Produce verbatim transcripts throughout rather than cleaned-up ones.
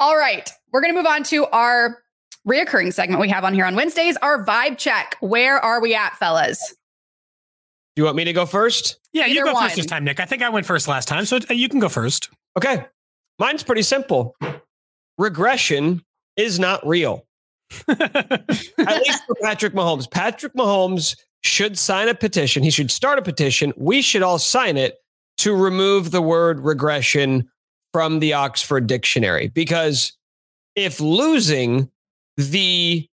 All right, we're going to move on to our reoccurring segment we have on here on Wednesdays, our vibe check. Where are we at, fellas? You want me to go first? Yeah, Either you go one. first this time, Nick. I think I went first last time, so you can go first. Okay. Mine's pretty simple. Regression is not real. At least for Patrick Mahomes. Patrick Mahomes should sign a petition. He should start a petition. We should all sign it to remove the word regression from the Oxford Dictionary. Because if losing the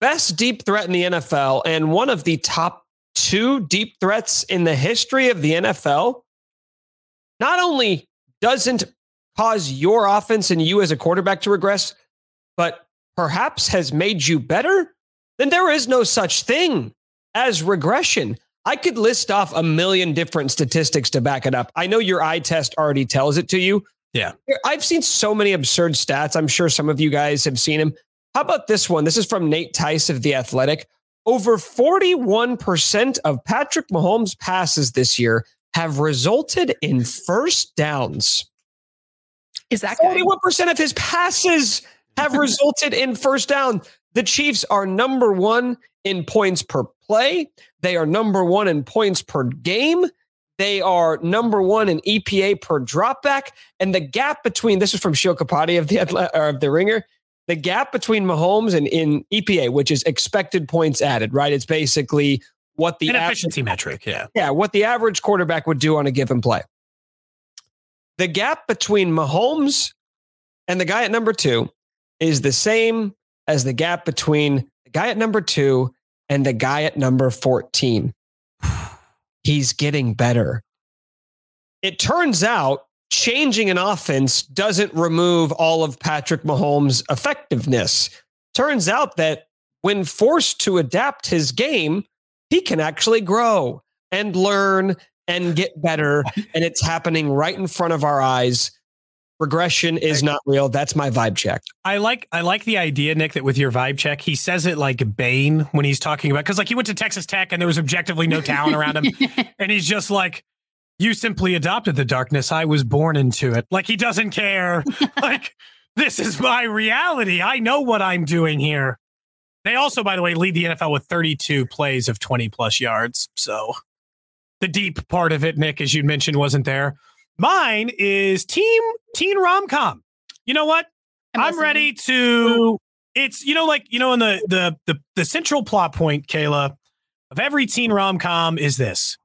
best deep threat in the N F L and one of the top two deep threats in the history of the N F L, not only doesn't cause your offense and you as a quarterback to regress, but perhaps has made you better, then there is no such thing as regression. I could list off a million different statistics to back it up. I know your eye test already tells it to you. Yeah. I've seen so many absurd stats. I'm sure some of you guys have seen them. How about this one? This is from Nate Tice of The Athletic. Over forty-one percent of Patrick Mahomes' passes this year have resulted in first downs. Is that forty-one percent of his passes have resulted in first down? The Chiefs are number one in points per play. They are number one in points per game. They are number one in E P A per dropback. And the gap between, this is from Shiel Capati of the, or of the Ringer, the gap between Mahomes and in E P A, which is expected points added, right? It's basically what the An efficiency average, metric, yeah. Yeah, what the average quarterback would do on a given play. The gap between Mahomes and the guy at number two is the same as the gap between the guy at number two and the guy at number fourteen. He's getting better. It turns out changing an offense doesn't remove all of Patrick Mahomes' effectiveness. Turns out that when forced to adapt his game, he can actually grow and learn and get better. And it's happening right in front of our eyes. Regression is not real. That's my vibe check. I like I like the idea, Nick, that with your vibe check, he says it like Bane when he's talking about, because like he went to Texas Tech and there was objectively no talent around him. And he's just like, you simply adopted the darkness. I was born into it. Like he doesn't care. Like, this is my reality. I know what I'm doing here. They also, by the way, lead the N F L with thirty-two plays of twenty plus yards. So the deep part of it, Nick, as you mentioned, wasn't there. Mine is team teen rom-com. You know what? I'm, I'm ready to, it's, you know, like, you know, in the, the, the, the central plot point, Kayla, of every teen rom-com is this.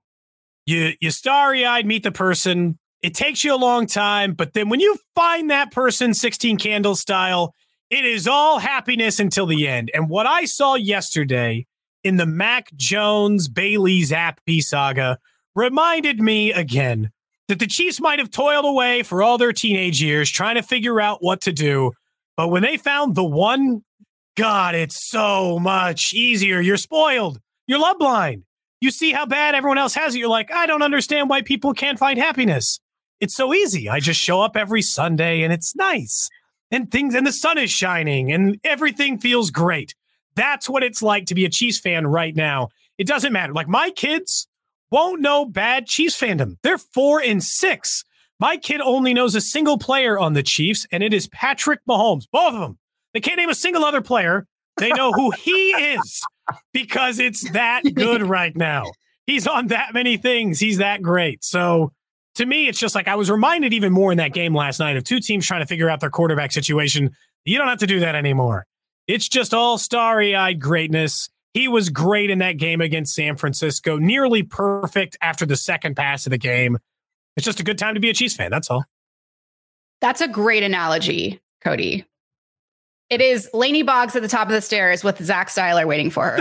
You, you starry-eyed meet the person. It takes you a long time, but then when you find that person, sixteen Candles style, it is all happiness until the end. And what I saw yesterday in the Mac Jones, Bailey Zap saga reminded me again that the Chiefs might have toiled away for all their teenage years trying to figure out what to do. But when they found the one, God, it's so much easier. You're spoiled. You're love blind. You see how bad everyone else has it. You're like, I don't understand why people can't find happiness. It's so easy. I just show up every Sunday and it's nice and things and the sun is shining and everything feels great. That's what it's like to be a Chiefs fan right now. It doesn't matter. Like my kids won't know bad Chiefs fandom. They're four and six. My kid only knows a single player on the Chiefs, and it is Patrick Mahomes. Both of them. They can't name a single other player. They know who he is because it's that good right now. He's on that many things. He's that great. So to me, it's just like I was reminded even more in that game last night of two teams trying to figure out their quarterback situation. You don't have to do that anymore. It's just all starry-eyed greatness. He was great in that game against San Francisco, nearly perfect after the second pass of the game. It's just a good time to be a Chiefs fan. That's all. That's a great analogy, Cody. It is Laney Boggs at the top of the stairs with Zach Styler waiting for her.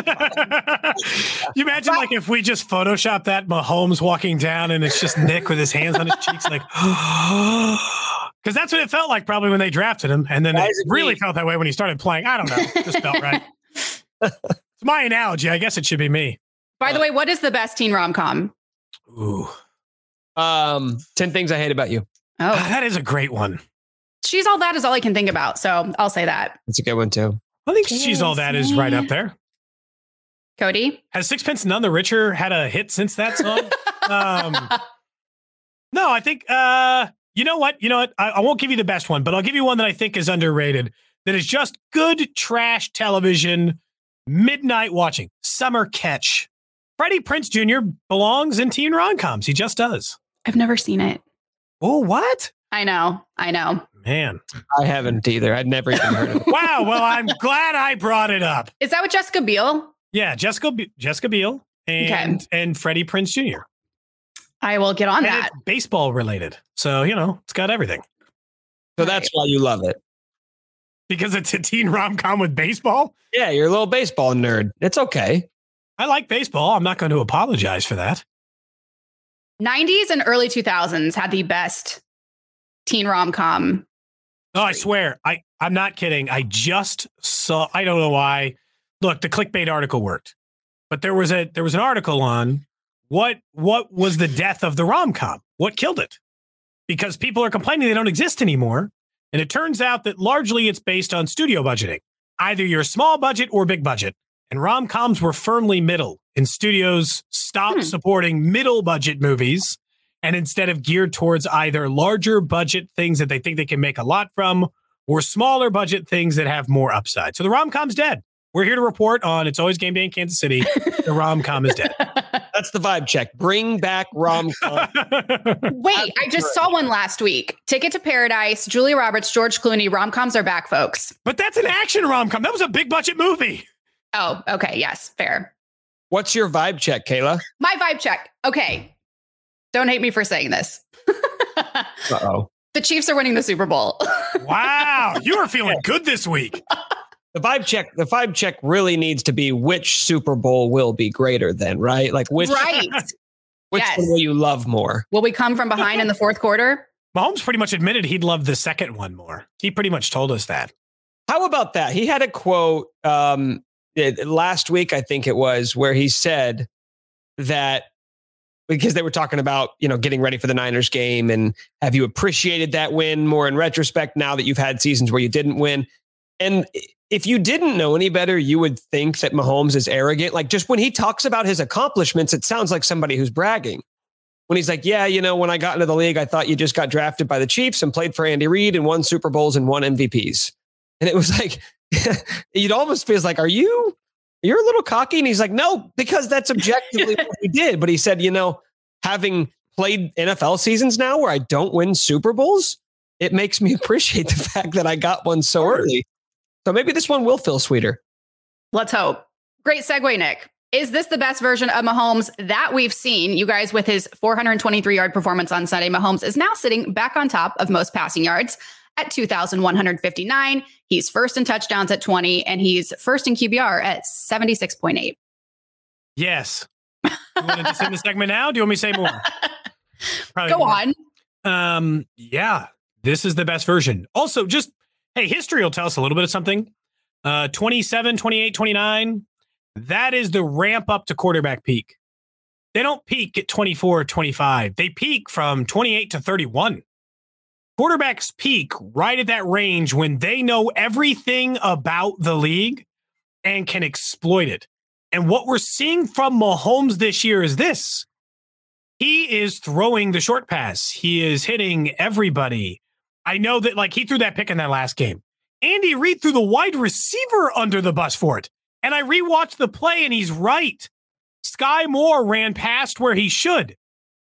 You imagine like if we just Photoshop that Mahomes walking down and it's just Nick with his hands on his cheeks like, because that's what it felt like probably when they drafted him. And then it really felt that way when he started playing. I don't know. It just felt right. It's my analogy. I guess it should be me. By uh, the way, what is the best teen rom-com? Ooh. Um, ten Things I Hate About You. Oh, that is a great one. She's All That is all I can think about. So I'll say that. That's a good one, too. I think yes. She's All That is right up there. Cody? Has Sixpence None the Richer had a hit since that song? um, no, I think uh, You know what? You know what? I, I won't give you the best one, but I'll give you one that I think is underrated. That is just good trash television, midnight watching. Summer Catch. Freddie Prince Junior belongs in teen rom-coms. He just does. I've never seen it. Oh, what? I know. I know. Man. I haven't either. I'd never even heard of it. Wow. Well, I'm glad I brought it up. Is that with Jessica Biel? Yeah. Jessica, B- Jessica Biel and, okay. and Freddie Prince Junior I will get on and that. It's baseball related. So, you know, it's got everything. So that's right. Why you love it. Because it's a teen rom-com with baseball? Yeah, you're a little baseball nerd. It's okay. I like baseball. I'm not going to apologize for that. nineties and early two thousands had the best teen rom-com. Oh, I swear. I, I'm not kidding. I just saw, I don't know why. Look, the clickbait article worked. But there was a there was an article on what what was the death of the rom-com? What killed it? Because people are complaining they don't exist anymore. And it turns out that largely it's based on studio budgeting. Either you're small budget or big budget. And rom-coms were firmly middle. And studios stopped hmm. supporting middle budget movies. And instead of geared towards either larger budget things that they think they can make a lot from or smaller budget things that have more upside. So the rom-com's dead. We're here to report on It's Always Game Day in Kansas City. The rom-com is dead. That's the vibe check. Bring back rom-com. Wait, I just saw one last week. Ticket to Paradise, Julia Roberts, George Clooney. Rom-coms are back, folks. But that's an action rom-com. That was a big budget movie. Oh, okay. Yes, fair. What's your vibe check, Kayla? My vibe check. Okay. Don't hate me for saying this. Uh-oh. The Chiefs are winning the Super Bowl. Wow. You are feeling good this week. The vibe check, the vibe check really needs to be which Super Bowl will be greater than, right? Like which, right. which yes. one will you love more? Will we come from behind in the fourth quarter? Mahomes pretty much admitted he'd love the second one more. He pretty much told us that. How about that? He had a quote um, it, last week, I think it was, where he said that because they were talking about, you know, getting ready for the Niners game and have you appreciated that win more in retrospect now that you've had seasons where you didn't win? And if you didn't know any better, you would think that Mahomes is arrogant. Like just when he talks about his accomplishments, it sounds like somebody who's bragging. When he's like, yeah, you know, when I got into the league, I thought you just got drafted by the Chiefs and played for Andy Reid and won Super Bowls and won M V Ps. And it was like, it almost feels like, are you, you're a little cocky? And he's like, no, because that's objectively what he did. But he said, you know, having played N F L seasons now where I don't win Super Bowls, it makes me appreciate the fact that I got one so early. So maybe this one will feel sweeter. Let's hope. Great segue, Nick. Is this the best version of Mahomes that we've seen? You guys, with his four hundred twenty-three yard performance on Sunday, Mahomes is now sitting back on top of most passing yards at two thousand one hundred fifty-nine. He's first in touchdowns at twenty, and he's first in Q B R at seventy-six point eight. Yes. You want to just end the segment now? Do you want me to say more? Probably Go more. on. Um, yeah, this is the best version. Also, just Hey, history will tell us a little bit of something. Uh, twenty-seven, twenty-eight, twenty-nine. That is the ramp up to quarterback peak. They don't peak at twenty-four or twenty-five. They peak from twenty-eight to thirty-one. Quarterbacks peak right at that range when they know everything about the league and can exploit it. And what we're seeing from Mahomes this year is this. He is throwing the short pass. He is hitting everybody. I know that, like, he threw that pick in that last game. Andy Reid threw the wide receiver under the bus for it. And I rewatched the play, and he's right. Sky Moore ran past where he should.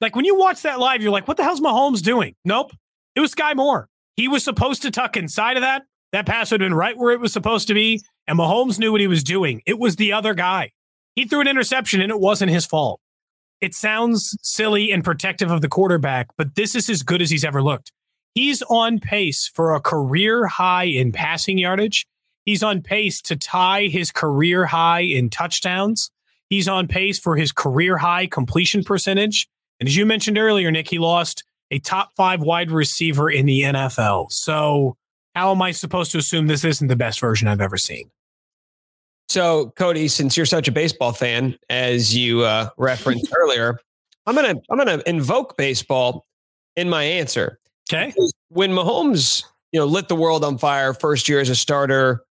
Like, when you watch that live, you're like, what the hell's Mahomes doing? Nope. It was Sky Moore. He was supposed to tuck inside of that. That pass would have been right where it was supposed to be, and Mahomes knew what he was doing. It was the other guy. He threw an interception, and it wasn't his fault. It sounds silly and protective of the quarterback, but this is as good as he's ever looked. He's on pace for a career high in passing yardage. He's on pace to tie his career high in touchdowns. He's on pace for his career high completion percentage. And as you mentioned earlier, Nick, he lost a top five wide receiver in the N F L. So how am I supposed to assume this isn't the best version I've ever seen? So, Cody, since you're such a baseball fan, as you uh, referenced earlier, I'm going to I'm going to invoke baseball in my answer. Okay. When Mahomes, you know, lit the world on fire, first year as a starter,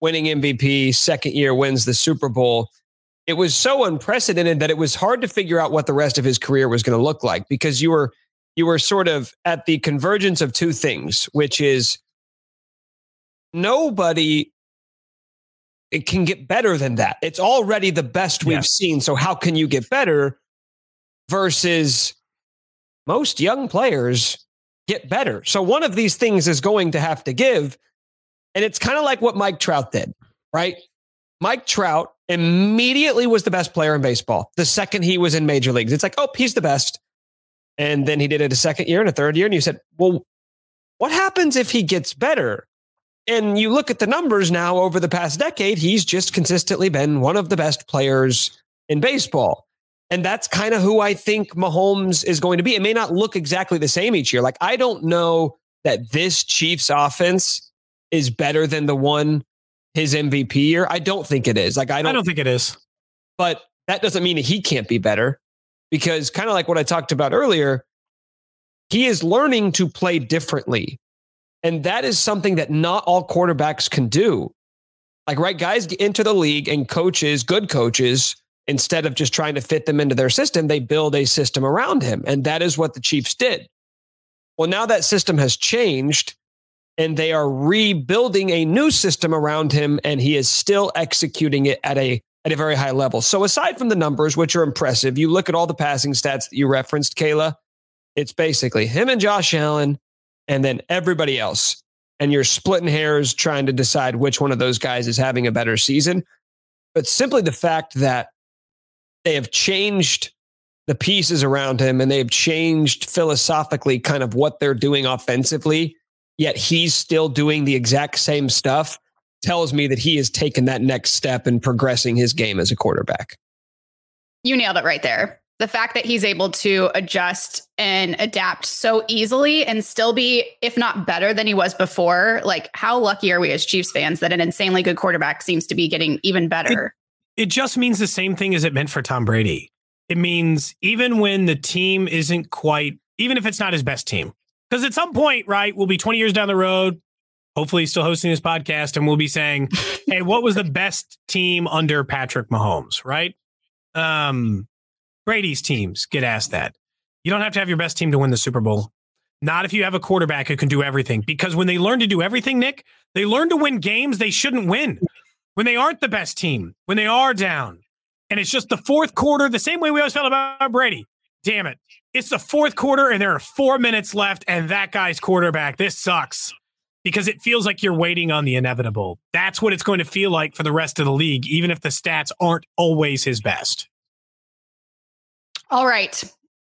winning M V P, second year wins the Super Bowl, it was so unprecedented that it was hard to figure out what the rest of his career was going to look like because you were you were sort of at the convergence of two things, which is nobody it can get better than that. It's already the best we've yeah. seen. So how can you get better versus most young players get better? So one of these things is going to have to give. And it's kind of like what Mike Trout did, right? Mike Trout immediately was the best player in baseball the second he was in major leagues. It's like, oh, he's the best. And then he did it a second year and a third year. And you said, well, what happens if he gets better? And you look at the numbers now over the past decade, he's just consistently been one of the best players in baseball. And that's kind of who I think Mahomes is going to be. It may not look exactly the same each year. Like, I don't know that this Chiefs offense is better than the one his M V P year. I don't think it is. Like, I don't, I don't think it is. But that doesn't mean that he can't be better, because kind of like what I talked about earlier, he is learning to play differently. And that is something that not all quarterbacks can do. Like, right, guys get into the league and coaches, good coaches, instead of just trying to fit them into their system, they build a system around him. And that is what the Chiefs did. Well, now that system has changed and they are rebuilding a new system around him, and he is still executing it at a at a very high level. So aside from the numbers, which are impressive, you look at all the passing stats that you referenced, Kayla, it's basically him and Josh Allen, and then everybody else. And you're splitting hairs trying to decide which one of those guys is having a better season. But simply the fact that they have changed the pieces around him and they've changed philosophically kind of what they're doing offensively, yet he's still doing the exact same stuff, tells me that he has taken that next step in progressing his game as a quarterback. You nailed it right there. The fact that he's able to adjust and adapt so easily and still be, if not better than he was before, like, how lucky are we as Chiefs fans that an insanely good quarterback seems to be getting even better? It, it just means the same thing as it meant for Tom Brady. It means even when the team isn't quite, even if it's not his best team, because at some point, right, we'll be twenty years down the road, hopefully still hosting this podcast, and we'll be saying, hey, what was the best team under Patrick Mahomes, right? Um... Brady's teams get asked that. You don't have to have your best team to win the Super Bowl. Not if you have a quarterback who can do everything. Because when they learn to do everything, Nick, they learn to win games they shouldn't win. When they aren't the best team, when they are down. And it's just the fourth quarter, the same way we always felt about Brady. Damn it. It's the fourth quarter and there are four minutes left and that guy's quarterback. This sucks. Because it feels like you're waiting on the inevitable. That's what it's going to feel like for the rest of the league, even if the stats aren't always his best. All right.